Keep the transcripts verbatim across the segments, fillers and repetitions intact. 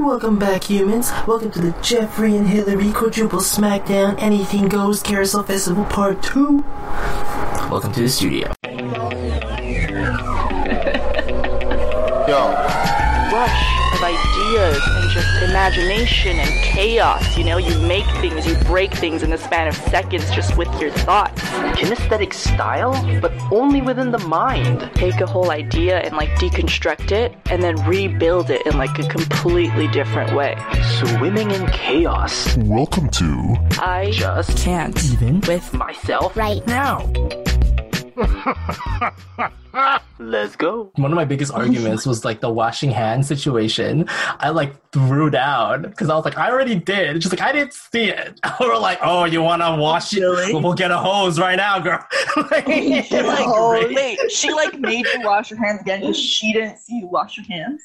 Welcome back, humans. Welcome to the Jeffrey and Hillary Quadruple Smackdown Anything Goes Carousel Festival Part two. Welcome to the studio. Yo. Rush of ideas and just imagination and chaos, you know? You make things, you break things in the span of seconds just with your thoughts. Kinesthetic style, but only within the mind. Take a whole idea and like deconstruct it and then rebuild it in like a completely different way. Swimming in chaos. Welcome to I Just Can't Even With Myself Right Now. Let's go. One of my biggest arguments was like the washing hands situation. I like threw down because I was like, I already did. And she's like, I didn't see it. We were like, oh, you want to wash it? Well, we'll get a hose right now, girl. Like, like, oh, wait. She like made you wash your hands again because she didn't see you wash your hands.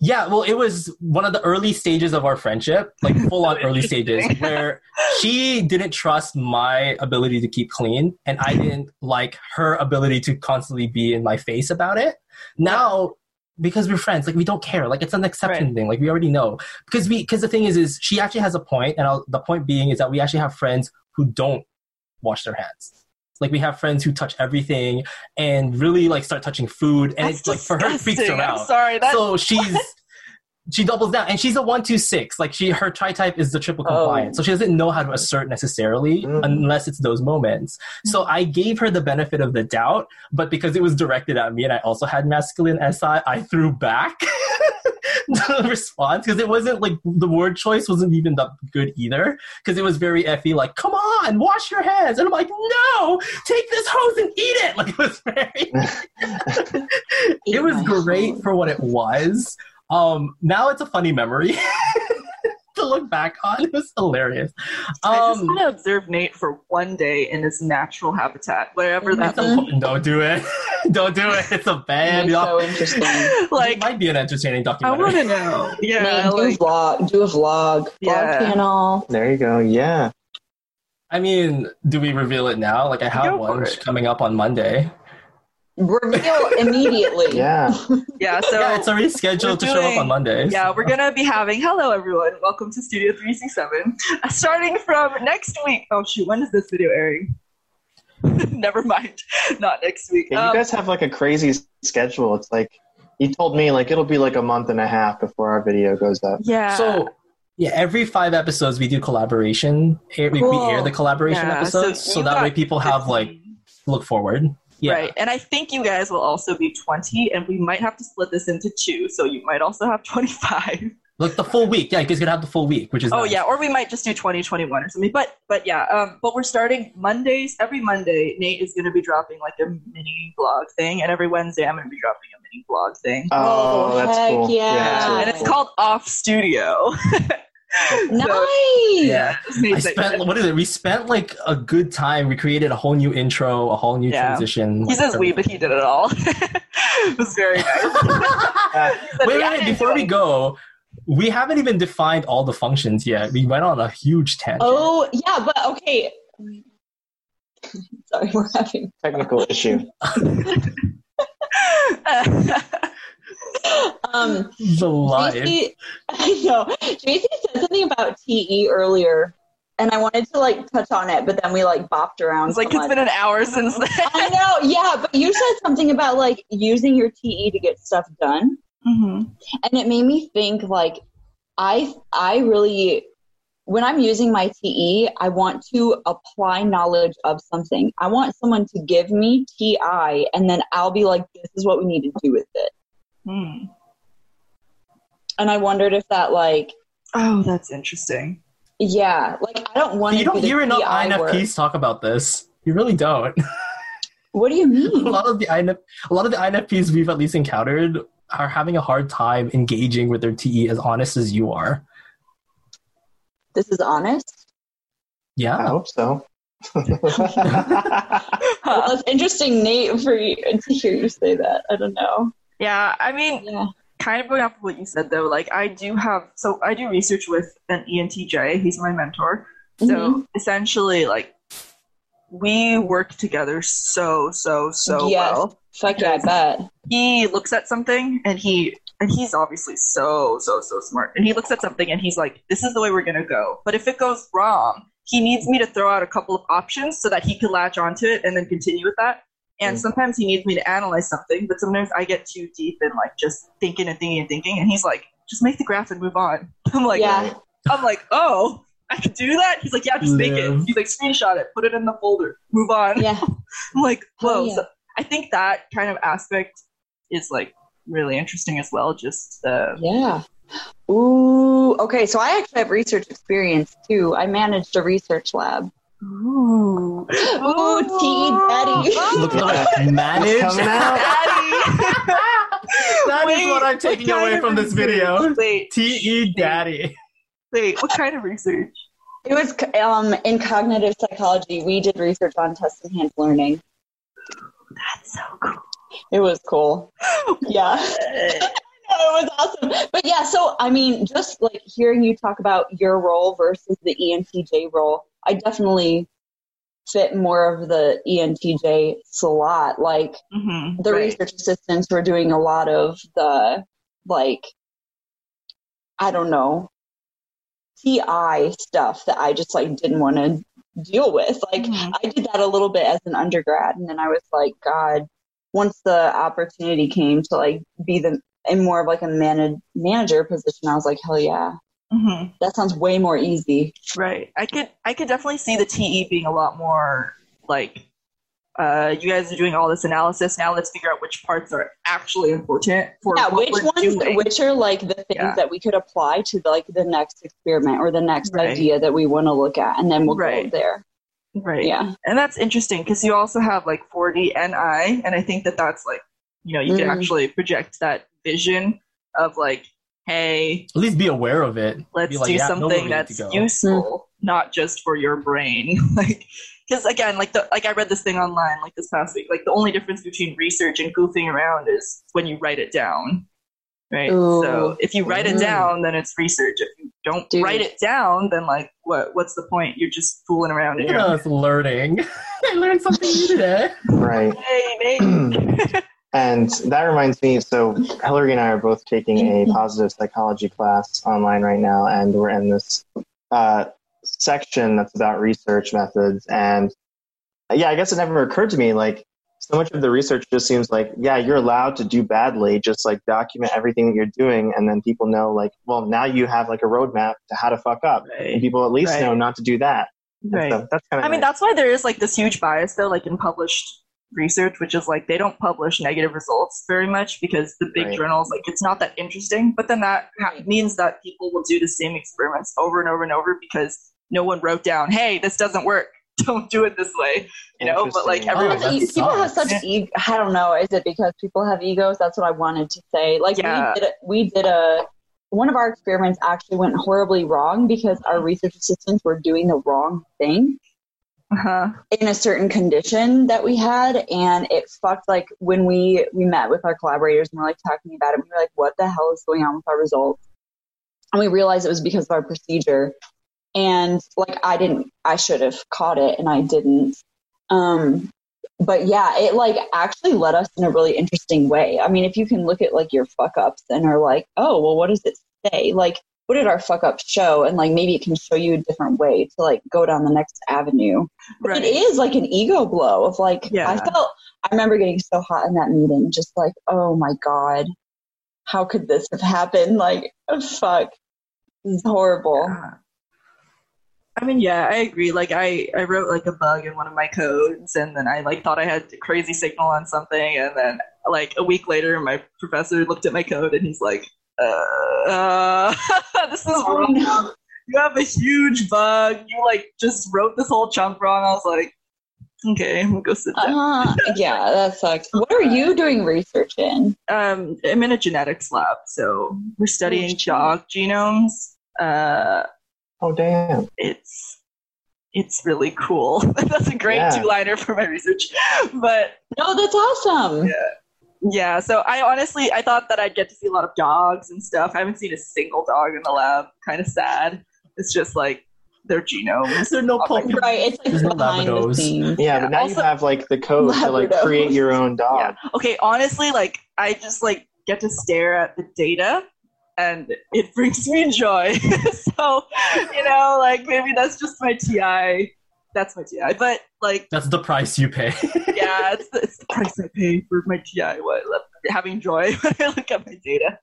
Yeah, well, it was one of the early stages of our friendship, like full-on early stages, where she didn't trust my ability to keep clean, and I didn't like her ability to constantly be in my face about it. Now, because we're friends, like we don't care. Like it's an exception right. thing. Like we already know. Because we, because the thing is, is she actually has a point, and I'll, the point being is that we actually have friends who don't wash their hands. Like we have friends who touch everything and really like start touching food, and that's it's like for her it freaks her out. I'm sorry, that's, so she's what? She doubles down, and she's a one two six. Like she her tri type is the triple compliant, oh. so she doesn't know how to assert necessarily mm. unless it's those moments. Mm. So I gave her the benefit of the doubt, but because it was directed at me, and I also had masculine S I, I threw back the response because it wasn't like the word choice wasn't even that good either, because it was very effy like come on wash your hands, and I'm like no, take this hose and eat it. Like it was very it was great for what it was. Um now it's a funny memory to look back on. It was hilarious. um, I just want to observe Nate for one day in his natural habitat, wherever that's a, don't do it don't do it it's a bad so interesting. Like, it might be an entertaining documentary. I want to know. Yeah, Nate, like, do, vlog, do a vlog yeah. vlog channel, there you go. Yeah, I mean, do we reveal it now? Like I have go one coming up on Monday. Reveal immediately. Yeah. Yeah, so yeah, it's already scheduled to doing, show up on Monday. Yeah, so. We're going to be having, hello everyone, welcome to Studio three sixty-seven. Uh, starting from next week. Oh shoot, when is this video airing? Never mind, not next week. Yeah, um, you guys have like a crazy schedule. It's like, you told me like it'll be like a month and a half before our video goes up. Yeah. So yeah, every five episodes we do collaboration. Cool. We, we air the collaboration yeah, episodes. So, so that way people fifteen. Have like, look forward. Yeah. Right, and I think you guys will also be twenty, and we might have to split this into two, so you might also have twenty-five. Like the full week, yeah, you guys could have the full week, which is oh nice. Yeah, or we might just do twenty, twenty-one or something. But but yeah, um, but we're starting Mondays. Every Monday, Nate is going to be dropping like a mini vlog thing, and every Wednesday, I'm going to be dropping a mini vlog thing. Oh, oh that's cool! Yeah, yeah that's really and cool. It's called Off Studio. Nice. So, yeah. I spent, what is it? We spent like a good time. We created a whole new intro, a whole new yeah. transition. He says we, but he did it all. It was very nice. uh, wait, wait, wait, before we go, we haven't even defined all the functions yet. We went on a huge tangent. Oh, yeah, but okay. Sorry, we're having a technical issue. Um, the life. J C, I know. J C said something about T E earlier, and I wanted to like touch on it, but then we like bopped around. It's so like much. It's been an hour since then. I know. Yeah, but you said something about like using your T E to get stuff done, mm-hmm. and it made me think. Like, I I really when I'm using my T E, I want to apply knowledge of something. I want someone to give me T I, and then I'll be like, this is what we need to do with it. Hmm. And I wondered if that, like... Oh, that's interesting. Yeah. Like, I don't want to do the P I work. You don't hear enough I N F Ps talk about this. You really don't. What do you mean? A lot of the I N F, a lot of the I N F Ps we've at least encountered are having a hard time engaging with their T E as honest as you are. This is honest? Yeah. I hope so. Well, it's interesting, Nate, for you to hear you say that. I don't know. Yeah, I mean... Yeah. Kind of going off of what you said, though, like I do have, so I do research with an E N T J. He's my mentor. So mm-hmm. essentially, like we work together so, so, so yes. well. Fuck yeah, I bet. He looks at something and he and he's obviously so, so, so smart. And he looks at something and he's like, this is the way we're gonna go. But if it goes wrong, he needs me to throw out a couple of options so that he can latch onto it and then continue with that. And mm. sometimes he needs me to analyze something, but sometimes I get too deep in like just thinking and thinking and thinking, and he's like, just make the graph and move on. I'm like, yeah. I'm like, oh, I can do that? He's like, yeah, just make yeah. it. He's like, screenshot it, put it in the folder, move on. Yeah. I'm like, whoa. Oh, yeah. So I think that kind of aspect is like really interesting as well. Just uh, yeah. Ooh, okay. So I actually have research experience too. I managed a research lab. Ooh, ooh, T E Daddy. Look at that, manage Daddy. That wait, is what I'm taking what away from research? This video. Wait, T E Daddy. Wait, what kind of research? It was um in cognitive psychology. We did research on test and hand learning. That's so cool. It was cool. Yeah. No, it was awesome. But yeah, so I mean, just like hearing you talk about your role versus the E N T J role, I definitely fit more of the E N T J slot. Like mm-hmm, the right. research assistants were doing a lot of the, like, I don't know, T I stuff that I just like didn't want to deal with. Like mm-hmm. I did that a little bit as an undergrad, and then I was like, God, once the opportunity came to like be the in more of like a manage, manager position, I was like, hell yeah. Mm-hmm. That sounds way more easy. Right. I could I could definitely see the T E being a lot more like, uh, you guys are doing all this analysis. Now let's figure out which parts are actually important for yeah, what which we're ones, doing. Which are like the things yeah. that we could apply to like the next experiment or the next right. idea that we want to look at, and then we'll right. go there. Right. Yeah. And that's interesting because you also have like four D and I, and I think that that's like, you know, you mm. can actually project that vision of like, hey, at least be aware of it. Let's be like, do yeah, something that's useful, mm. not just for your brain. Like, because again, like the like I read this thing online like this past week. Like the only difference between research and goofing around is when you write it down, right? Ooh. So if you write mm. it down, then it's research. If you don't Dude. write it down, then like what? What's the point? You're just fooling around. You're just learning. I learned something new today. Right. Hey, mate. And that reminds me, so Hillary and I are both taking a positive psychology class online right now, and we're in this uh, section that's about research methods. And yeah, I guess it never occurred to me, like, so much of the research just seems like, yeah, you're allowed to do badly, just like document everything that you're doing, and then people know, like, well, now you have like a roadmap to how to fuck up, right. and people at least right. know not to do that. Right. So that's kind of I nice. mean, that's why there is like this huge bias, though, like in published research, which is like they don't publish negative results very much because the big right. journals, like it's not that interesting, but then that ha- means that people will do the same experiments over and over and over because no one wrote down, hey, this doesn't work, don't do it this way, you know. But like everyone oh, people sucks. have such ego. I don't know, is it because people have egos? That's what I wanted to say. Like yeah. we did a, we did a one of our experiments actually went horribly wrong because our research assistants were doing the wrong thing Uh-huh. in a certain condition that we had, and it fucked. Like when we we met with our collaborators and we're like talking about it, we were like, what the hell is going on with our results? And we realized it was because of our procedure, and like I didn't I should have caught it and I didn't, um but yeah, it like actually led us in a really interesting way. I mean, if you can look at like your fuck ups and are like, oh well, what does it say, like what did our fuck up show? And like, maybe it can show you a different way to like go down the next avenue. Right. It is like an ego blow of like, yeah. I felt, I remember getting so hot in that meeting, just like, oh my God, how could this have happened? Like, oh, fuck, this is horrible. Yeah. I mean, yeah, I agree. Like I, I wrote like a bug in one of my codes, and then I like thought I had a crazy signal on something. And then like a week later, my professor looked at my code and he's like, uh, uh this is wrong. No. You have a huge bug. You like just wrote this whole chunk wrong. I was like, okay, I'm gonna go sit down. Uh, yeah, that sucks. What are you doing research in? Um, I'm in a genetics lab, so we're studying dog genomes. Uh, oh damn! It's it's really cool. That's a great yeah. two-liner for my research. But no, that's awesome. Yeah. Yeah, so I honestly, I thought that I'd get to see a lot of dogs and stuff. I haven't seen a single dog in the lab. Kind of sad. It's just like, their genomes. There are no pulp. Right, it's like there's no Labrados. The yeah, yeah, but now also, you have like the code Labrados. To like create your own dog. Yeah. Okay, honestly, like I just like get to stare at the data, and it brings me joy. So you know, like maybe that's just my T I. That's my T I, but like that's the price you pay. Yeah, it's the, it's the price I pay for my T I. What having joy when I look at my data.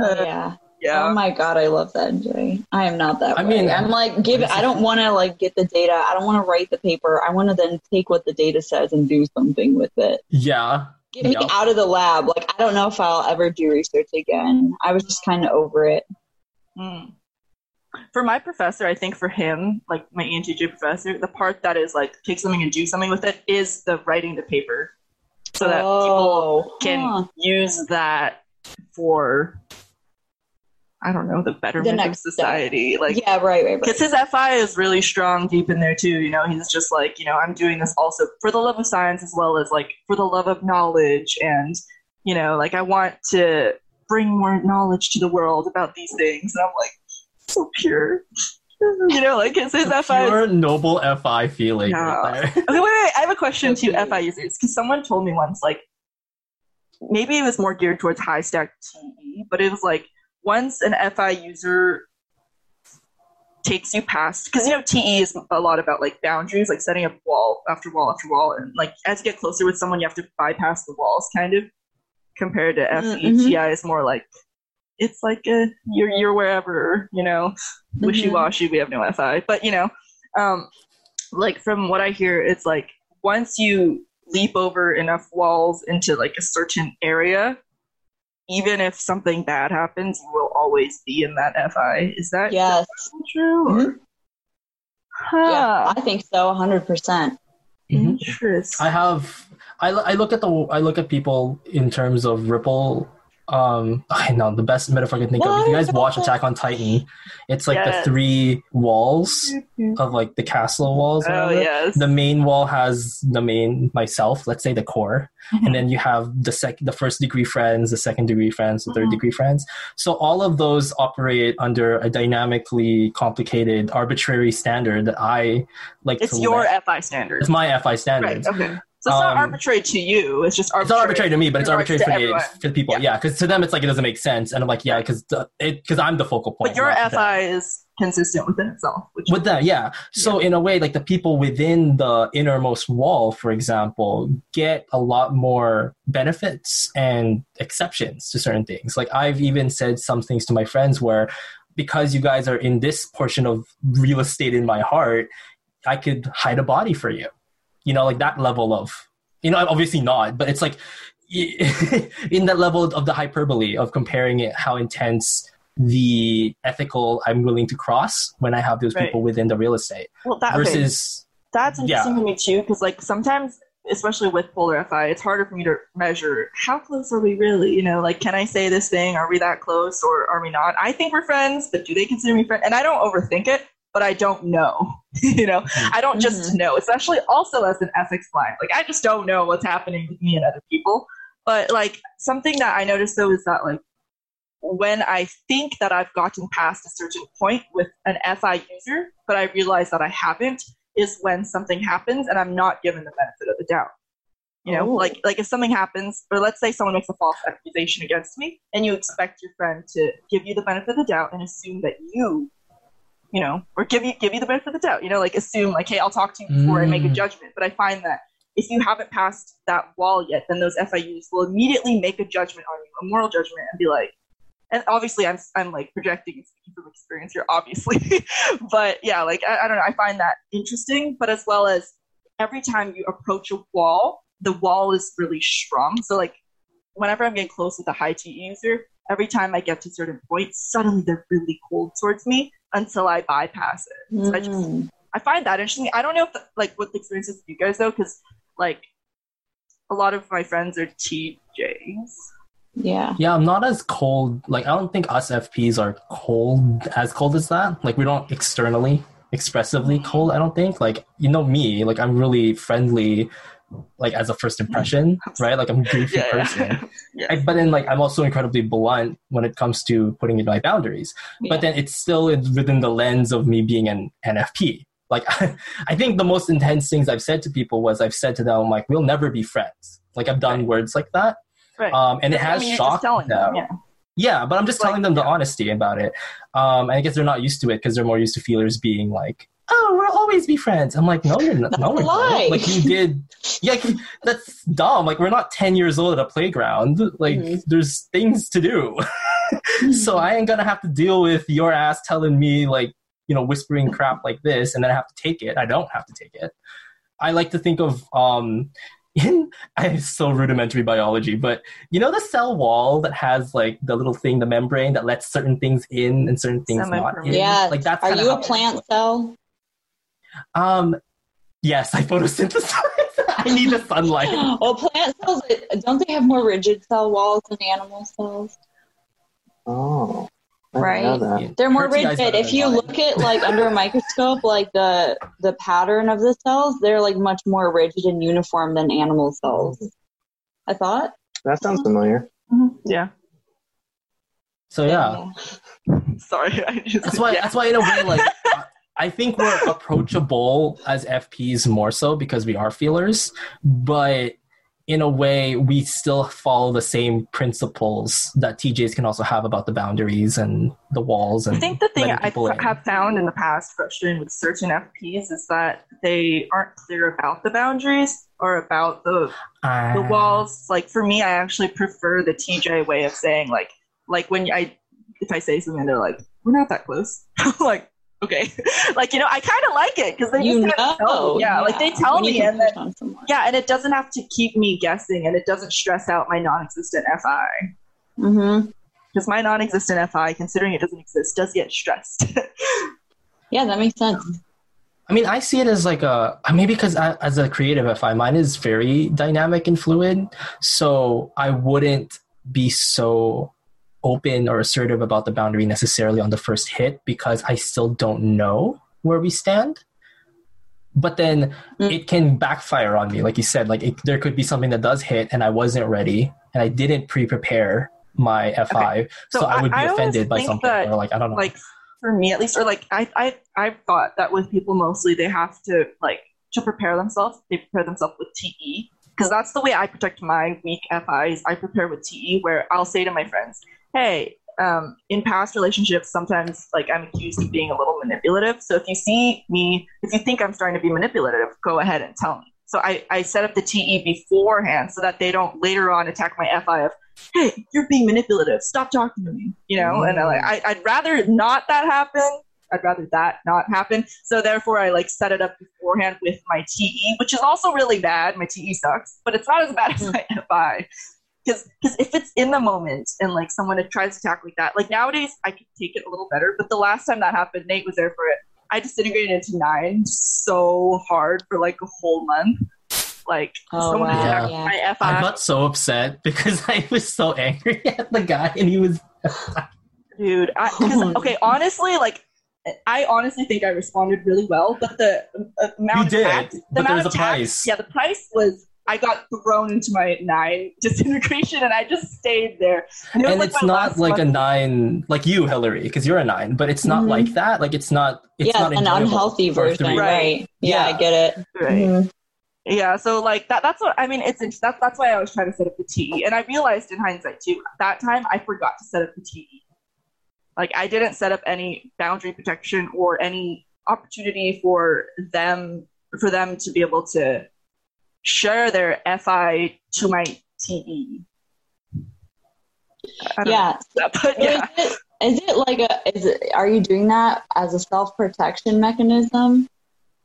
Uh, yeah. Yeah. Oh my god, I love that, Jay. I am not that I way. Mean, I'm like, give. I don't want to like get the data. I don't want to write the paper. I want to then take what the data says and do something with it. Yeah. Get me yeah. out of the lab. Like, I don't know if I'll ever do research again. I was just kind of over it. Mm. For my professor, I think for him, like my E N T J professor, the part that is like take something and do something with it is the writing the paper, so that oh. people can huh. use that for. I don't know, the betterment the of society. Step. Like, yeah, right, right, because right. his F I is really strong deep in there too. You know, he's just like, you know, I'm doing this also for the love of science as well as like for the love of knowledge. And, you know, like I want to bring more knowledge to the world about these things. And I'm like, so pure. You know, like his, his F I. Pure, is... noble F I feeling. Yeah. Right there. Okay, wait, wait, wait, I have a question to F I users. Because someone told me once, like, maybe it was more geared towards high stack T E, but it was like, once an F I user takes you past, because, you know, T E is a lot about, like, boundaries, like, setting up wall after wall after wall, and, like, as you get closer with someone, you have to bypass the walls, kind of, compared to F E. Mm-hmm. T I is more like, it's like a, you're, you're wherever, you know, mm-hmm. wishy-washy, we have no F I, but, you know, um, like, from what I hear, it's like, once you leap over enough walls into, like, a certain area, even if something bad happens, you will always be in that F I. Is that yes. true? Or... Mm-hmm. Huh. Yeah, I think so, one hundred percent. Mm-hmm. Interesting. I have. I, I look at the. I look at people in terms of ripple. Um, I know the best metaphor I can think what? of. If you guys watch Attack on Titan, it's like yes. the three walls mm-hmm. of like the castle walls. Oh yes. The main wall has the main myself. Let's say the core, mm-hmm. and then you have the sec, the first degree friends, the second degree friends, the mm-hmm. third degree friends. So all of those operate under a dynamically complicated, arbitrary standard that I like. It's to your let. F I standard. It's my F I standard. Right. Okay. So it's not um, arbitrary to you. It's just arbitrary. It's not arbitrary to me, but it's arbitrary for the, for the people. Yeah, because yeah, to them it's like it doesn't make sense, and I'm like, yeah, because because I'm the focal point. But your F I them. Is consistent within itself. Which with that, yeah. So yeah. in a way, like the people within the innermost wall, for example, get a lot more benefits and exceptions to certain things. Like I've even said some things to my friends where, because you guys are in this portion of real estate in my heart, I could hide a body for you. You know, like that level of, you know, obviously not, but it's like in that level of the hyperbole of comparing it, how intense the ethical I'm willing to cross when I have those right. people within the real estate. Well, that, versus, okay. That's interesting yeah. to me too, because like sometimes, especially with polar F I, it's harder for me to measure how close are we really, you know, like, can I say this thing? Are we that close or are we not? I think we're friends, but do they consider me friend? And I don't overthink it. But I don't know, you know, I don't just mm-hmm. know, especially also as an ethics blind. Like, I just don't know what's happening with me and other people. But like something that I noticed though is that like when I think that I've gotten past a certain point with an F I user, but I realize that I haven't, is when something happens and I'm not given the benefit of the doubt. You know, oh. like, like if something happens, or let's say someone makes a false accusation against me and you expect your friend to give you the benefit of the doubt and assume that you you know, or give you give you the benefit of the doubt, you know, like assume like, hey, I'll talk to you before mm. I make a judgment. But I find that if you haven't passed that wall yet, then those F I Us will immediately make a judgment on you, a moral judgment, and be like, and obviously I'm I'm like projecting and speaking from experience here, obviously. But yeah, like, I, I don't know, I find that interesting, but as well as every time you approach a wall, the wall is really strong. So like whenever I'm getting close with a high T user, every time I get to certain points, suddenly they're really cold towards me until I bypass it. So mm. I just, I find that interesting. I don't know if the, like what the experience is with you guys though, because like a lot of my friends are T Js. Yeah. Yeah, I'm not as cold. Like, I don't think us F Ps are cold, as cold as that. Like, we don't externally, expressively cold, I don't think. Like, you know me, like I'm really friendly like as a first impression, right? Like I'm a goofy yeah, person. Yeah. Yeah. I, but then like I'm also incredibly blunt when it comes to putting in my boundaries. Yeah. But then it's still within the lens of me being an N F P. Like I, I think the most intense things I've said to people was I've said to them, like, we'll never be friends. Like I've done right. words like that. Right. Um, and it has I mean, shocked them. them. Yeah. yeah, but I'm just like, telling them the yeah. honesty about it. Um, and I guess they're not used to it because they're more used to feelers being like, oh, we'll always be friends. I'm like, no, you're not. No, we're not. Like, you did. Yeah, that's dumb. Like, we're not ten years old at a playground. Like, mm-hmm. there's things to do. mm-hmm. So I ain't going to have to deal with your ass telling me, like, you know, whispering crap like this, and then I have to take it. I don't have to take it. I like to think of, um, in, it's so rudimentary biology, but you know the cell wall that has like the little thing, the membrane that lets certain things in and certain things Some not in? Yeah. Like, that's Are you a plant cell? Um, yes, I photosynthesize. I need the sunlight. Well, plant cells, don't they have more rigid cell walls than animal cells? Oh, right. They're more rigid. If you look at like under a microscope, like the the pattern of the cells, they're like much more rigid and uniform than animal cells. I thought. That sounds familiar. Mm-hmm. Yeah. So yeah. Sorry. I just, that's why. Yeah. That's why in a way, like. I think we're approachable as F Ps more so because we are feelers, but in a way we still follow the same principles that T Js can also have about the boundaries and the walls. And I think the thing I have in. found in the past frustrating with certain F Ps is that they aren't clear about the boundaries or about the uh, the walls. Like for me, I actually prefer the T J way of saying like, like when I, if I say something, they're like, we're not that close. Like, okay, like, you know, I kind of like it because they you just know. Know. Yeah, yeah, like they tell me and then, yeah, and it doesn't have to keep me guessing and it doesn't stress out my non-existent F I. Mm-hmm. Because my non-existent F I, considering it doesn't exist, does get stressed. Yeah, that makes sense. I mean, I see it as like a, maybe because I, as a creative F I, mine is very dynamic and fluid, so I wouldn't be so open or assertive about the boundary necessarily on the first hit because I still don't know where we stand. But then mm. it can backfire on me. Like you said, like it, there could be something that does hit and I wasn't ready and I didn't pre-prepare my F I. Okay. So, so I, I would be I offended by something that, or like, I don't know. Like for me at least, or like I, I, I've thought that with people mostly, they have to like to prepare themselves. They prepare themselves with T E because that's the way I protect my weak F Is. I prepare with T E where I'll say to my friends, hey, um, in past relationships, sometimes like I'm accused of being a little manipulative. So if you see me, if you think I'm starting to be manipulative, go ahead and tell me. So I, I set up the T E beforehand so that they don't later on attack my F I of, hey, you're being manipulative. Stop talking to me. You know, mm-hmm. and I, like, I, I'd rather not that happen. I'd rather that not happen. So therefore, I like set it up beforehand with my T E, which is also really bad. My T E sucks, but it's not as bad as my F I. Because if it's in the moment and, like, someone tries to attack like that, like, nowadays I could take it a little better. But the last time that happened, Nate was there for it. I disintegrated into nine so hard for, like, a whole month. Like, oh, someone wow. attacked yeah. my F I. I got so upset because I was so angry at the guy and he was... Dude, I, cause, okay, honestly, like, I honestly think I responded really well. But the uh, amount you of... You did, tax, but the amount there was of a tax, price. Yeah, the price was... I got thrown into my nine disintegration and I just stayed there. And, it and like it's not like month. a nine, like you, Hillary, because you're a nine, but it's not mm-hmm. like that. Like it's not, it's yeah, not an unhealthy version, right. right? Yeah, yeah, I get it. Right. Mm-hmm. Yeah, so like that. That's what I mean. It's that, that's why I was trying to set up the T E, and I realized in hindsight too. That time I forgot to set up the T E. Like I didn't set up any boundary protection or any opportunity for them for them to be able to share their F I to my T E. I don't yeah. know that, but yeah. Is it, is it like a, is it, are you doing that as a self-protection mechanism?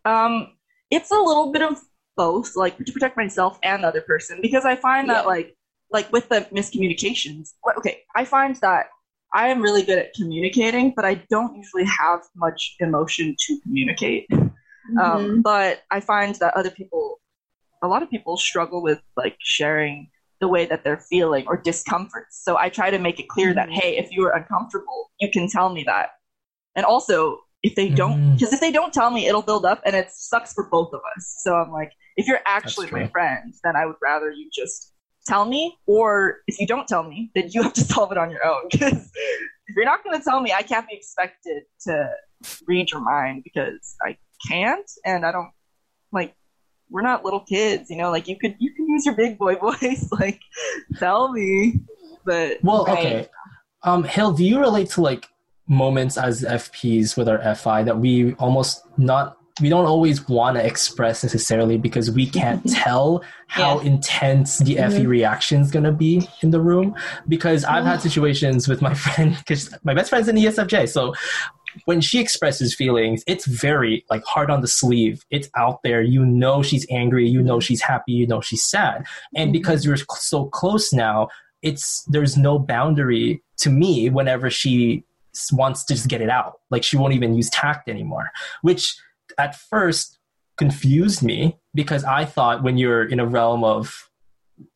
Um, it's a little bit of both, like to protect myself and the other person, because I find yeah. that like, like with the miscommunications, okay, I find that I am really good at communicating, but I don't usually have much emotion to communicate. Mm-hmm. Um, but I find that other people a lot of people struggle with like sharing the way that they're feeling or discomforts. So I try to make it clear that, hey, if you are uncomfortable, you can tell me that. And also if they don't, because if they don't tell me, it'll build up and it sucks for both of us. So I'm like, If you're actually my friend, then I would rather you just tell me, or if you don't tell me, then you have to solve it on your own. Because if you're not going to tell me, I can't be expected to read your mind, because I can't, and I don't, like, we're not little kids, you know, like, you could, you can use your big boy voice, like, tell me, but... Well, right. Okay. Um, Hill, do you relate to, like, moments as F Ps with our F I that we almost not, we don't always want to express necessarily because we can't tell how yeah. intense the mm-hmm. F E reaction is going to be in the room? Because I've had situations with my friend, because my best friend's in the E S F J, so... when she expresses feelings, it's very, like, hard on the sleeve. It's out there. You know she's angry. You know she's happy. You know she's sad. And because you're so close now, it's there's no boundary to me whenever she wants to just get it out. Like, she won't even use tact anymore, which at first confused me because I thought when you're in a realm of...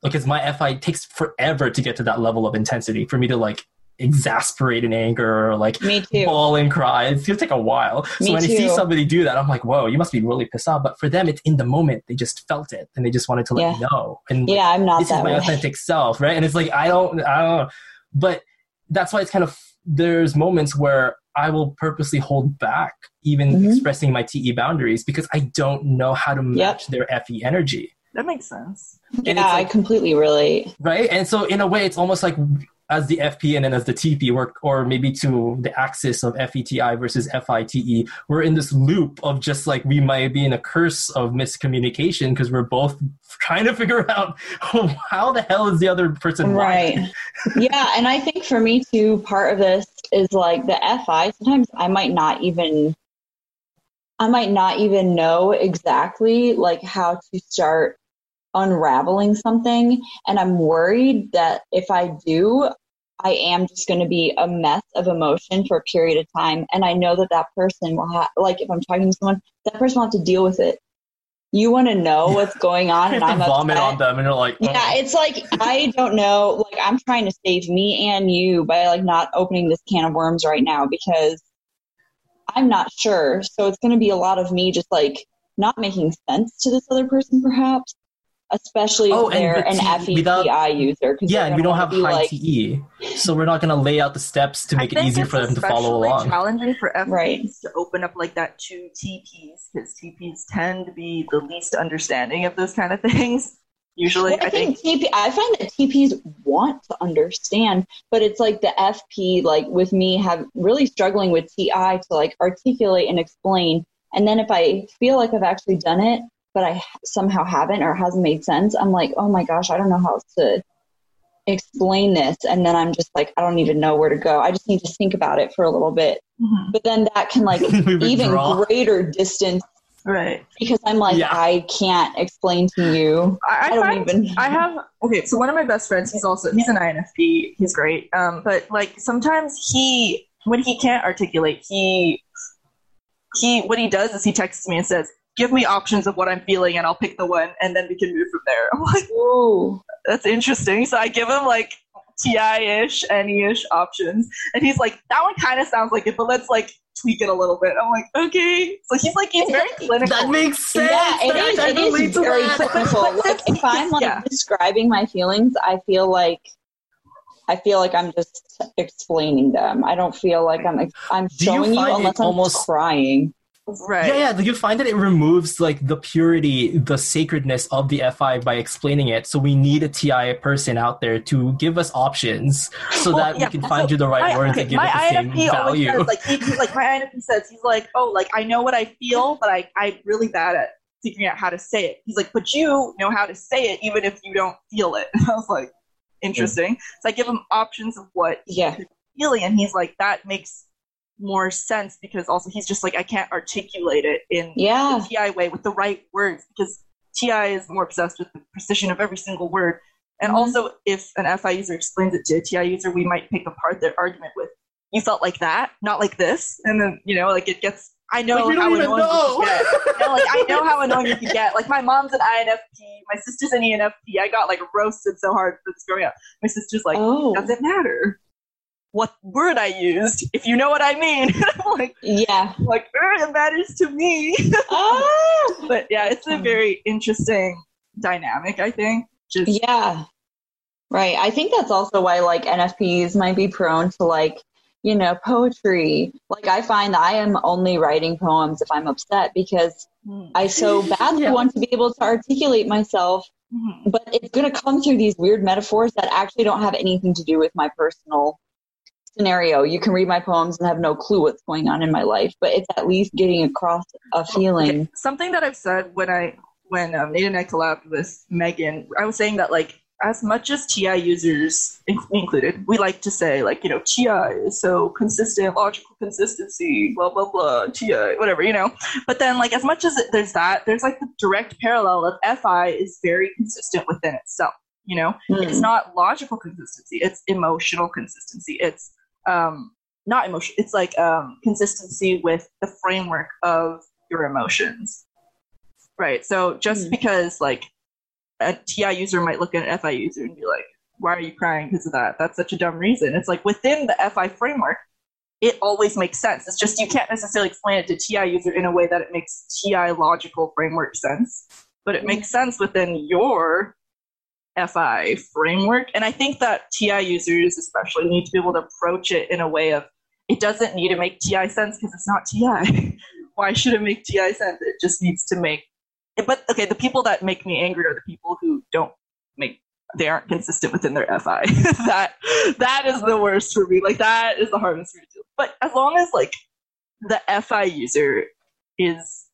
because my F I takes forever to get to that level of intensity for me to, like, exasperate in anger or like bawl and cry. It's gonna take a while. Me so when too. I see somebody do that, I'm like, whoa, you must be really pissed off. But for them, it's in the moment. They just felt it and they just wanted to yeah. let you know. And yeah, like, I'm not this that is my way. Authentic self, right? And it's like I don't, I don't know. But that's why it's kind of there's moments where I will purposely hold back, even mm-hmm. expressing my T E boundaries because I don't know how to match yep. their F E energy. That makes sense. And yeah, like, I completely relate. Right, and so in a way, it's almost like. As the F P and then as the T P work, or maybe to the axis of F E T I versus F I T E, we're in this loop of just like we might be in a curse of miscommunication because we're both trying to figure out oh, how the hell is the other person right. Yeah, and I think for me too, part of this is like the F I. Sometimes I might not even, I might not even know exactly like how to start unraveling something, and I'm worried that if I do, I am just going to be a mess of emotion for a period of time, and I know that that person will have, like, if I'm talking to someone, that person will have to deal with it. You want to know what's going on, and I'm vomit upset. On them, and you're like, oh. Yeah, it's like I don't know. Like, I'm trying to save me and you by like not opening this can of worms right now because I'm not sure. So it's going to be a lot of me just like not making sense to this other person, perhaps. Especially if oh, they're an F E T I user. Yeah, and we don't have high like, T E, so we're not going to lay out the steps to make it easier for them to follow along. It's challenging for F Es right. to open up like that to T Ps, because T Ps tend to be the least understanding of those kind of things. Usually, well, I, I think, think T P, I find that T Ps want to understand, but it's like the F P, like with me, have really struggling with T I to like articulate and explain. And then if I feel like I've actually done it, but I somehow haven't or hasn't made sense, I'm like, oh my gosh, I don't know how else to explain this. And then I'm just like, I don't even know where to go. I just need to think about it for a little bit. Mm-hmm. But then that can like even draw. Greater distance. Right. Because I'm like, yeah. I can't explain to you. I, I, I don't find, even. I have, okay. So one of my best friends, he's also, he's an I N F P. He's great. Um, but like sometimes he, when he can't articulate, he, he, what he does is he texts me and says, give me options of what I'm feeling and I'll pick the one and then we can move from there. I'm like, whoa, that's interesting. So I give him like T I-ish, N E-ish options. And he's like, that one kind of sounds like it, but let's like tweak it a little bit. I'm like, okay. So he's like, he's very clinical. That makes sense. Yeah, it is, it is very clinical. Like if I'm like yeah. describing my feelings, I feel like I feel like I'm just explaining them. I don't feel like I'm I'm showing you, you unless I'm almost crying. Right. Yeah, yeah. You find that it removes like the purity, the sacredness of the F I by explaining it. So we need a T I person out there to give us options so well, that yeah. we can find so you the right words okay, and give it the I N F P same value. Says, like, he, like my I N F P says, he's like, oh, like I know what I feel, but I I'm really bad at figuring out how to say it. He's like, but you know how to say it even if you don't feel it. And I was like, interesting. Mm. So I give him options of what yeah he's feeling, and he's like, that makes more sense because also he's just like I can't articulate it in yeah. the T I way with the right words because T I is more obsessed with the precision of every single word, and mm-hmm. also if an F I user explains it to a T I user, we might pick apart their argument with you felt like that, not like this, and then you know like it gets I know like, how annoying know. you can get. You know, like, I know how annoying you can get. Like my mom's an I N F P, my sister's an E N F P. I got like roasted so hard for this growing up. My sister's like oh. doesn't matter. what word I used, if you know what I mean. I'm like, yeah, I'm like, er, it matters to me. Oh. But yeah, it's a very interesting dynamic, I think. Just yeah, right. I think that's also why like N F Ps might be prone to like, you know, poetry. Like I find that I am only writing poems if I'm upset because mm. I so badly yeah. want to be able to articulate myself, mm-hmm. but it's going to come through these weird metaphors that actually don't have anything to do with my personal scenario. You can read my poems and have no clue what's going on in my life, but it's at least getting across a feeling. Okay. Something that I've said when I, when um, Nate and I collabed with Megan, I was saying that like, as much as T I users included, we like to say, like, you know, T I is so consistent, logical consistency, blah, blah, blah, T I, whatever, you know. But then, like, as much as there's that, there's, like, the direct parallel of F I is very consistent within itself, you know. Mm. It's not logical consistency. It's emotional consistency. It's um, not emotion. It's, like, um, consistency with the framework of your emotions, right? So just mm. because, like, a T I user might look at an F I user and be like, why are you crying because of that? That's such a dumb reason. It's like within the F I framework, it always makes sense. It's just you can't necessarily explain it to T I user in a way that it makes T I logical framework sense, but it makes sense within your F I framework. And I think that T I users especially need to be able to approach it in a way of, it doesn't need to make T I sense because it's not T I. Why should it make T I sense? It just needs to make. But, okay, the people that make me angry are the people who don't make, they aren't consistent within their F I. that That is the worst for me. Like, that is the hardest for me to do. But as long as, like, the F I user is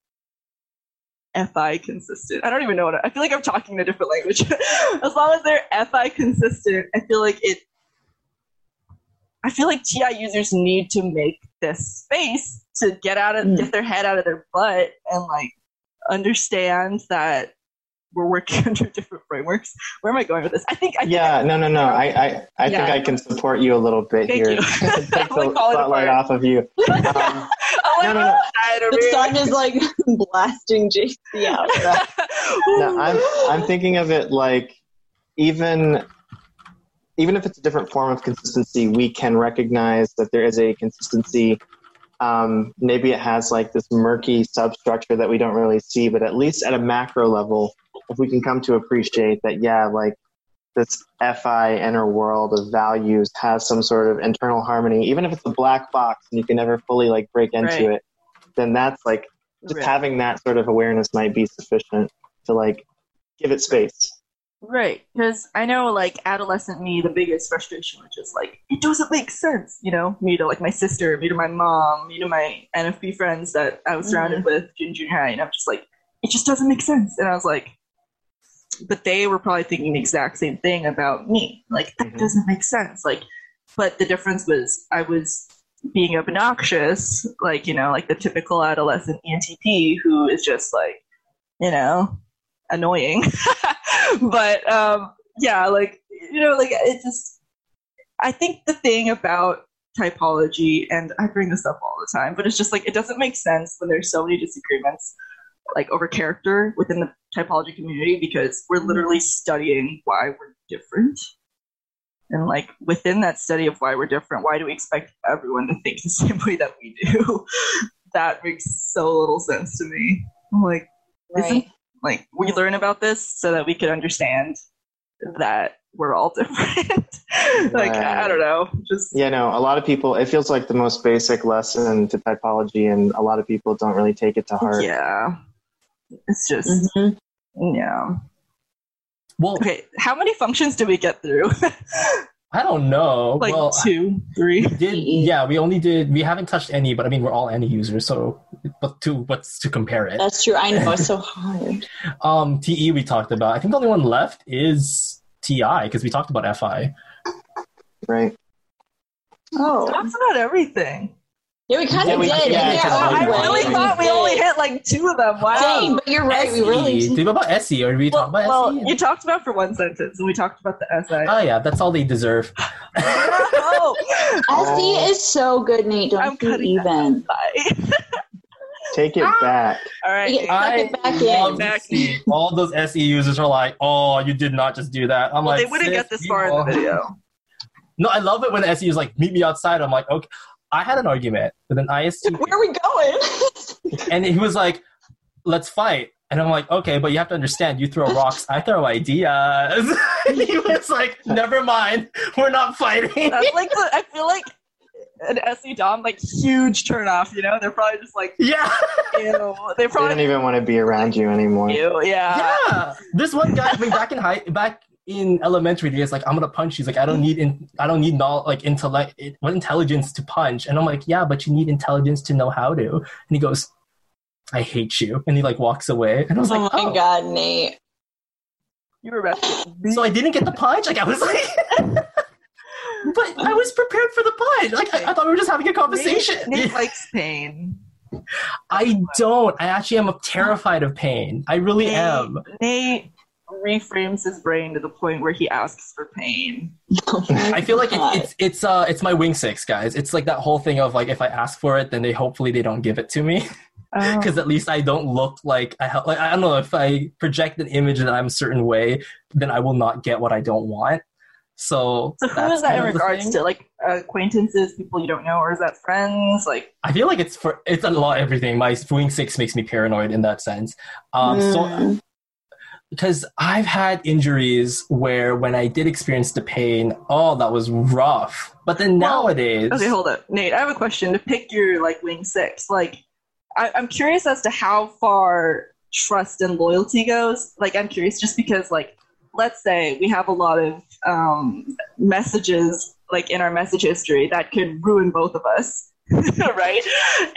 F I consistent. I don't even know what I, I feel like I'm talking in a different language. As long as they're F I consistent, I feel like it, I feel like T I users need to make this space to get out of, mm. get their head out of their butt and, like, understand that we're working under different frameworks. Where am I going with this? I think. I think yeah, I no, no, no. I, I, I yeah. think I can support you a little bit. Thank here. You. Take the spotlight off of you. Um, oh no, no, no. The sun is like blasting J C out. No, I'm, I'm thinking of it like even, even if it's a different form of consistency, we can recognize that there is a consistency. Um, maybe it has like this murky substructure that we don't really see, but at least at a macro level, if we can come to appreciate that, yeah, like this F I inner world of values has some sort of internal harmony, even if it's a black box and you can never fully like break into right. it, then that's like just right. having that sort of awareness might be sufficient to like give it space. Right, because I know, like, adolescent me, the biggest frustration was just, like, it doesn't make sense, you know? Me to, like, my sister, me to my mom, me to my N F P friends that I was surrounded mm-hmm. with in junior high, and I'm just like, it just doesn't make sense. And I was like, but they were probably thinking the exact same thing about me. Like, that mm-hmm. doesn't make sense. Like, but the difference was I was being obnoxious, like, you know, like the typical adolescent E N T P who is just, like, you know, annoying. But um yeah, like, you know, like it just, I think the thing about typology, and I bring this up all the time, but it's just like it doesn't make sense when there's so many disagreements like over character within the typology community, because we're literally studying why we're different, and like within that study of why we're different, why do we expect everyone to think the same way that we do? That makes so little sense to me. I'm like, right. isn't Like, we learn about this so that we can understand that we're all different. Like, right. I don't know. Just Yeah, no, a lot of people, it feels like the most basic lesson to typology, and a lot of people don't really take it to heart. Yeah. It's just, mm-hmm. yeah. Well, okay, how many functions did we get through? I don't know. Like well, two, three. We did, yeah, we only did, we haven't touched any, but I mean, we're all any users, so but to, what's to compare it? That's true. I know, it's so hard. um, T E we talked about. I think the only one left is T I, because we talked about F I. Right. Oh. That's about everything. Yeah, we kind of yeah, did. Yeah, yeah, I really right. thought we only hit like two of them. Wow. Dang, but you're right. S E. We really did. What about S E? Or we well, talked about well, S E? You talked about for one sentence, and we talked about the S I. Oh, yeah. That's all they deserve. Oh. S E is so good, Nate. Don't I'm cutting even. Take it ah. back. All right. Take it back in. Back. All those S E users are like, oh, you did not just do that. I'm well, like, they wouldn't get this people. Far in the video. No, I love it when the S E is like, meet me outside. I'm like, okay. I had an argument with an I S T P. Where are we going? And he was like, let's fight. And I'm like, okay, but you have to understand, you throw rocks, I throw ideas. And he was like, never mind, we're not fighting. That's like the, I feel like an S E Dom, like, huge turnoff, you know? They're probably just like, yeah. Ew. They probably they don't even want to be around you anymore. Ew, yeah. Yeah. This one guy, I mean, back in high, back in elementary days, like, I'm gonna punch. He's like, I don't need, in, I don't need knowledge, like intellect, what intelligence to punch. And I'm like, yeah, but you need intelligence to know how to. And he goes, I hate you. And he like walks away. And I was oh like, my oh my god, Nate, you were rescued. So I didn't get the punch. Like I was like, but I was prepared for the punch. Like I, I thought we were just having a conversation. Nate, Nate likes pain. I don't. I actually am terrified of pain. I really Nate, am. Nate reframes his brain to the point where he asks for pain. Oh I feel like it, it's it's uh it's my wing six, guys. It's like that whole thing of like, if I ask for it, then they hopefully they don't give it to me. Because oh. at least I don't look like I ha- like I don't know, if I project an image that I'm a certain way, then I will not get what I don't want. So, so who is that in regards to? Like acquaintances, people you don't know, or is that friends? Like I feel like it's for it's a lot of everything. My wing six makes me paranoid in that sense. Um, mm. So because I've had injuries where when I did experience the pain, oh, that was rough. But then well, nowadays, okay, hold up, Nate. I have a question to pick your like wing six, like. I, I'm curious as to how far trust and loyalty goes. Like, I'm curious just because, like, let's say we have a lot of um, messages, like, in our message history that could ruin both of us, right?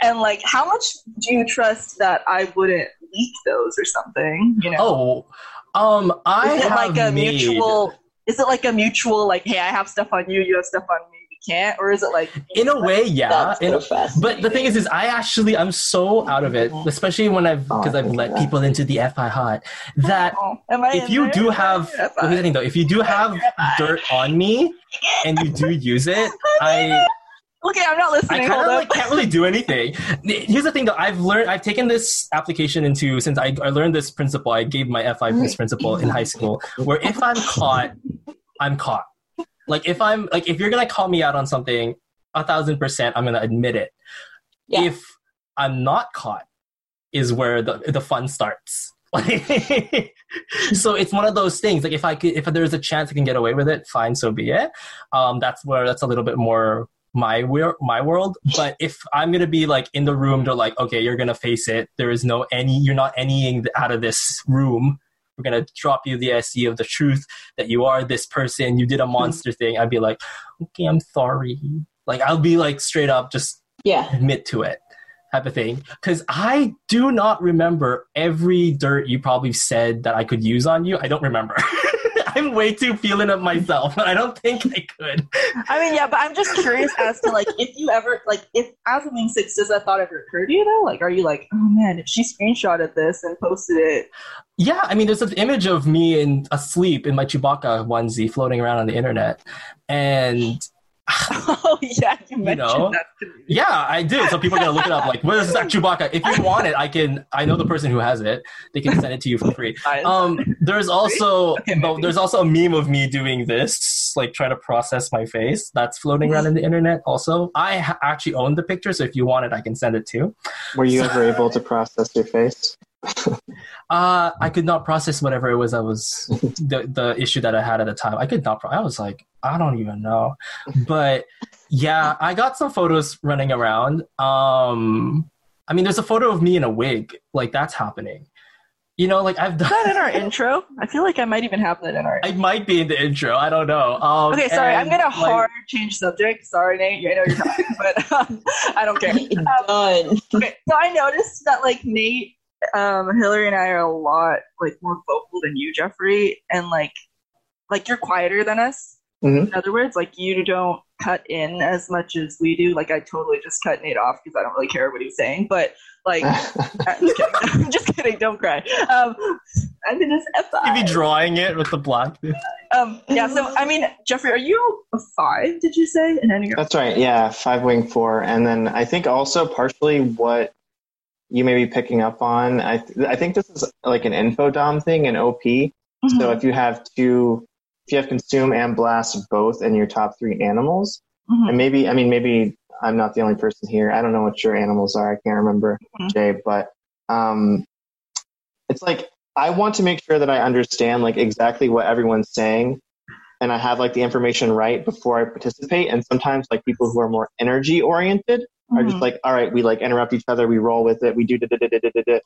And, like, how much do you trust that I wouldn't leak those or something, you know? Oh, um, I is it have like a made... mutual, is it like a mutual, like, hey, I have stuff on you, you have stuff on me? Can't, or is it like in a way yeah in a, but the thing is is I actually I'm so out of it, especially when I've because I've let people into the F I hot that if you do have though if you do have dirt on me and you do use it, I okay I'm not listening I kind of like can't really do anything. Here's the thing though, I've learned I've taken this application into since I, I learned this principle. I gave my F I this principle in high school where if I'm caught I'm caught. Like, if I'm, like, if you're going to call me out on something, a thousand percent, I'm going to admit it. Yeah. If I'm not caught is where the the fun starts. So it's one of those things. Like, if I could, if there's a chance I can get away with it, fine, so be it. Um, that's where, that's a little bit more my my world. But if I'm going to be, like, in the room, they're like, okay, you're going to face it. There is no any, you're not anying out of this room. We're going to drop you the S E of the truth that you are this person. You did a monster thing. I'd be like, okay, I'm sorry. Like, I'll be like straight up just yeah. admit to it type of thing. Because I do not remember every dirt you probably said that I could use on you. I don't remember. I'm way too feeling of myself. I don't think I could. I mean, yeah, but I'm just curious as to, like, if you ever, like, if as a wing six, does that thought ever occur to you, though? Like, are you like, oh, man, if she screenshotted this and posted it? Yeah, I mean, there's an image of me in asleep in my Chewbacca onesie floating around on the internet. And... oh, yeah, you mentioned you know? that to me. Yeah, I did. So people are going to look it up, like, where's that Chewbacca? If you want it, I can, I know the person who has it. They can send it to you for free. Um, there's also, okay, oh, there's also a meme of me doing this, like trying to process my face. That's floating around in the internet also. I ha- actually own the picture, so if you want it, I can send it too. Were you so, ever able to process your face? uh, I could not process whatever it was I was, the, the issue that I had at the time. I could not, pro- I was like, I don't even know. But yeah, I got some photos running around. Um, I mean, there's a photo of me in a wig. Like, that's happening. You know, like, I've done... Is that in our intro? I feel like I might even have that in our intro. It might be in the intro. I don't know. Um, okay, sorry. I'm going to like, hard change subject. Sorry, Nate. I know you're talking, but um, I don't care. Um, okay, so I noticed that, like, Nate, um, Hillary, and I are a lot, like, more vocal than you, Jeffrey. And, like, like you're quieter than us. Mm-hmm. In other words, like, you don't cut in as much as we do. Like, I totally just cut Nate off because I don't really care what he's saying. But, like, I'm, just I'm just kidding. Don't cry. Um, I'm in this F I. You be drawing it with the black. Um, yeah, so, I mean, Jeffrey, are you a five, did you say? And then That's right, yeah, five wing four. And then I think also partially what you may be picking up on, I, th- I think this is, like, an info dom thing, an O P. Mm-hmm. So if you have two... if you have consume and blast both in your top three animals, mm-hmm. and maybe, I mean, maybe I'm not the only person here. I don't know what your animals are. I can't remember, mm-hmm. Jay, but um, it's like, I want to make sure that I understand like exactly what everyone's saying, and I have like the information right before I participate. And sometimes like people who are more energy oriented mm-hmm. are just like, all right, we like interrupt each other. We roll with it. We do da da da da da da.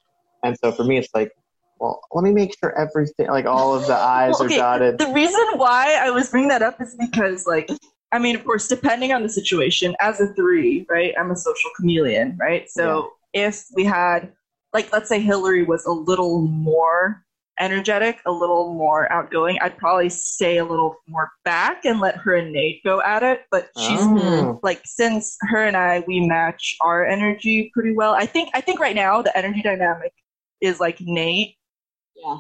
And so for me, it's like, well, let me make sure everything, like all of the I's okay, are dotted. The reason why I was bringing that up is because like, I mean, of course, depending on the situation, as a three, right? I'm a social chameleon, right? So yeah. if we had, like, let's say Hillary was a little more energetic, a little more outgoing, I'd probably stay a little more back and let her and Nate go at it. But she's oh. like, since her and I, we match our energy pretty well. I think, I think right now the energy dynamic is like Nate. Yeah.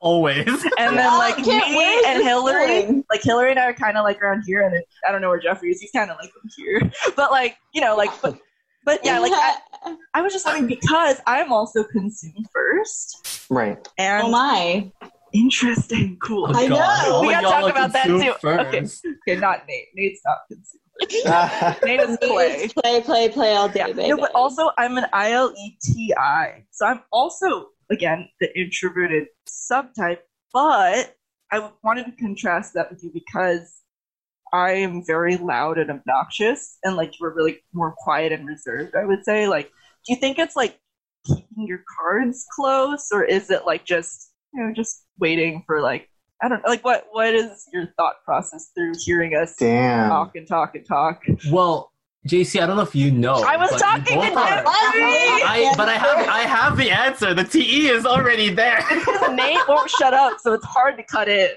Always. And then like me and Hillary, thing. like Hillary and I are kind of like around here, and then, I don't know where Jeffrey is. He's kind of like here, but like, you know, like, but, but yeah, like I, I was just wondering because I'm also consumed first. Right. And oh my. Interesting. Cool. Oh, I know. We got to talk about that too. First. Okay. Okay. Not Nate. Nate's not consumed. Uh, Nate is play. Play, play, play all day, yeah. baby. No, but also I'm an I L E T I. So I'm also, again, the introverted subtype, but I wanted to contrast that with you because I am very loud and obnoxious, and like you were really more quiet and reserved, I would say. Like, do you think it's like keeping your cards close, or is it like just, you know, just waiting for like, I don't know, like what, what is your thought process through hearing us Damn. talk and talk and talk? Well, J C, I don't know if you know. I was talking to Jeffrey! I, but I have I have the answer. The T E is already there. It's because Nate won't shut up, so it's hard to cut in.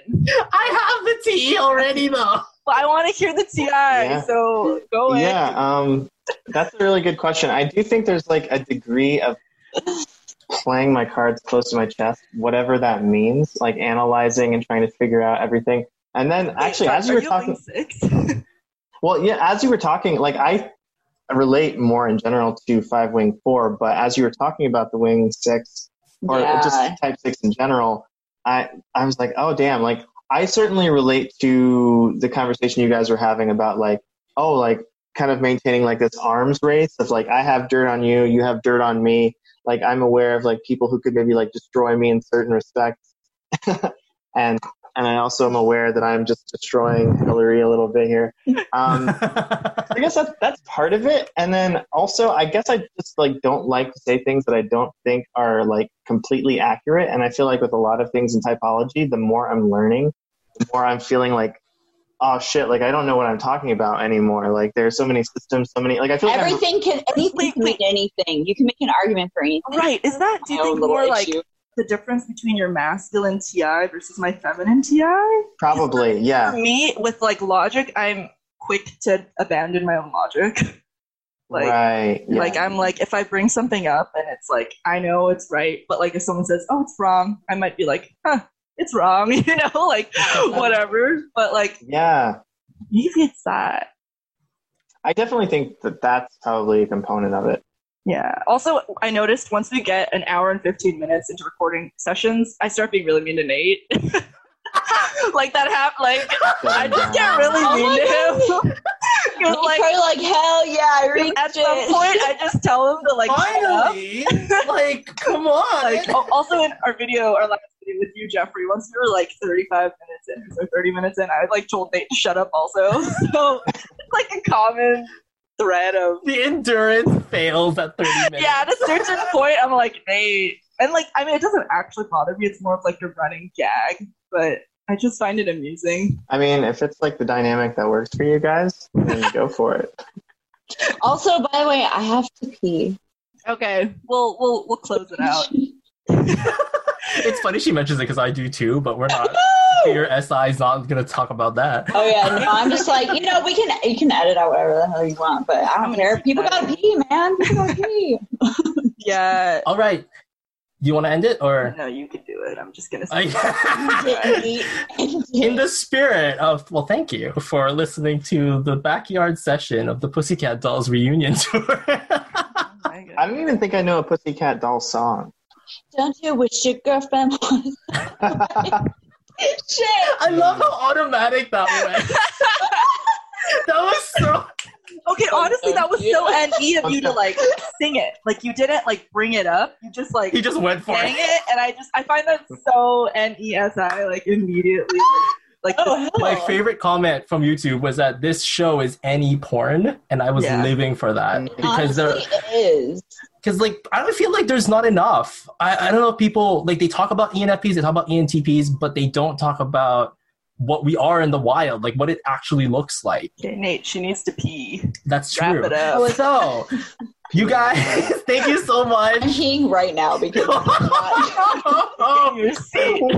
I have the T E already, though. Well, I want to hear the T I, yeah. so go in. Yeah, um, that's a really good question. I do think there's like a degree of playing my cards close to my chest, whatever that means, like analyzing and trying to figure out everything. And then, Wait, actually, Josh, as you were you talking... Six? Well, yeah, as you were talking, like I relate more in general to five wing four, but as you were talking about the wing six or yeah. just type six in general, I, I was like, oh damn, like I certainly relate to the conversation you guys were having about like, oh, like kind of maintaining like this arms race of like, I have dirt on you, you have dirt on me. Like I'm aware of like people who could maybe like destroy me in certain respects. and And I also am aware that I'm just destroying Hillary a little bit here. Um, I guess that's, that's part of it. And then also, I guess I just like don't like to say things that I don't think are like completely accurate. And I feel like with a lot of things in typology, the more I'm learning, the more I'm feeling like, oh shit, like I don't know what I'm talking about anymore. Like there's so many systems, so many, like I feel like everything I'm, can, anything can mean anything. You can make an argument for anything. Right. Is that, do you think more like, the difference between your masculine T I versus my feminine T I? Probably, yeah. For me, with like logic, I'm quick to abandon my own logic. like, right. Yeah. Like I'm like, if I bring something up and it's like, I know it's right, but like if someone says, oh, it's wrong, I might be like, huh, it's wrong, you know, like whatever. But like, yeah, maybe it's that. I definitely think that that's probably a component of it. Yeah. Also, I noticed once we get an hour and fifteen minutes into recording sessions, I start being really mean to Nate. like that happened. Like I just get really oh mean to him. You're like, like hell yeah, I reached at some it. point, I just tell him to like. Finally, like come on. Like also in our video, our last video with you, Jeffrey. Once we were like thirty-five minutes in or thirty minutes in, I like told Nate to shut up. Also, so it's like a common. Thread of the endurance fails at thirty minutes. Yeah, at a certain point, I'm like, Nate, and like, I mean, it doesn't actually bother me. It's more of like a running gag, but I just find it amusing. I mean, if it's like the dynamic that works for you guys, then go for it. Also, by the way, I have to pee. Okay, we'll we'll we'll close it out. It's funny she mentions it because I do too, but we're not. Your S I is not going to talk about that. Oh yeah, no, I'm just like, you know, we can you can edit out whatever the hell you want, but I don't care. People gotta pee, man. People gotta pee. Yeah. All right. You want to end it or? No, you can do it. I'm just gonna. Say In the spirit of well, thank you for listening to the backyard session of the Pussycat Dolls reunion tour. I don't even think I know a Pussycat Doll song. Don't you wish your girlfriend was? Shit! I love how automatic that was. That was so... Okay, honestly, that was so N E of you to, like, sing it. Like, you didn't, like, bring it up. You just, like... He just went for sang it. it. And I just... I find that so N E S I, like, immediately. Like, oh, hell. My favorite comment from YouTube was that this show is N E porn, and I was yeah. living for that. Because honestly, there, it is. Because, like, I don't feel like there's not enough. I, I don't know if people... Like, they talk about E N F Ps, they talk about E N T Ps, but they don't talk about... what we are in the wild, like what it actually looks like. Okay, Nate, she needs to pee. That's Wrap true. It up. So, you guys, thank you so much. I'm peeing right now because you're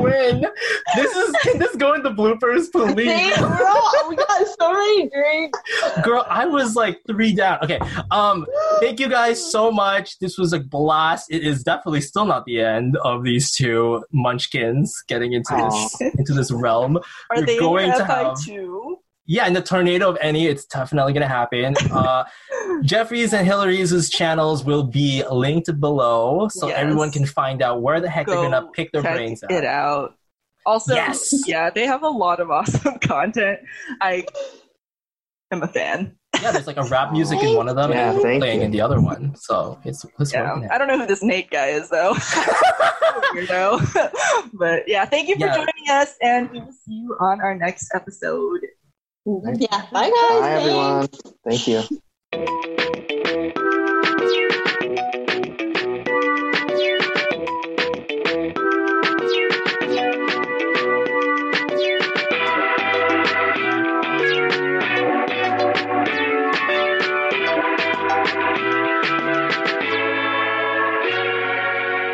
win. This is can this go in the bloopers, please? Dang, girl, we got so many drinks. Girl, I was like three down. Okay, um, thank you guys so much. This was a blast. It is definitely still not the end of these two munchkins getting into Aww. this into this realm. Are You're they going to have too? Yeah, in the tornado of any, it's definitely going to happen. Uh, Jeffrey's and Hillary's channels will be linked below, so yes. everyone can find out where the heck Go they're going to pick their brains out. It out. Also, yes. yeah, they have a lot of awesome content. I am a fan. Yeah, there's like a rap music in one of them yeah, and playing you. in the other one. So it's, it's yeah. I don't know who this Nate guy is though. You know. But yeah, thank you for yeah. joining us, and we will see you on our next episode. Thanks. Yeah, bye guys. Bye everyone. Thanks. Thank you.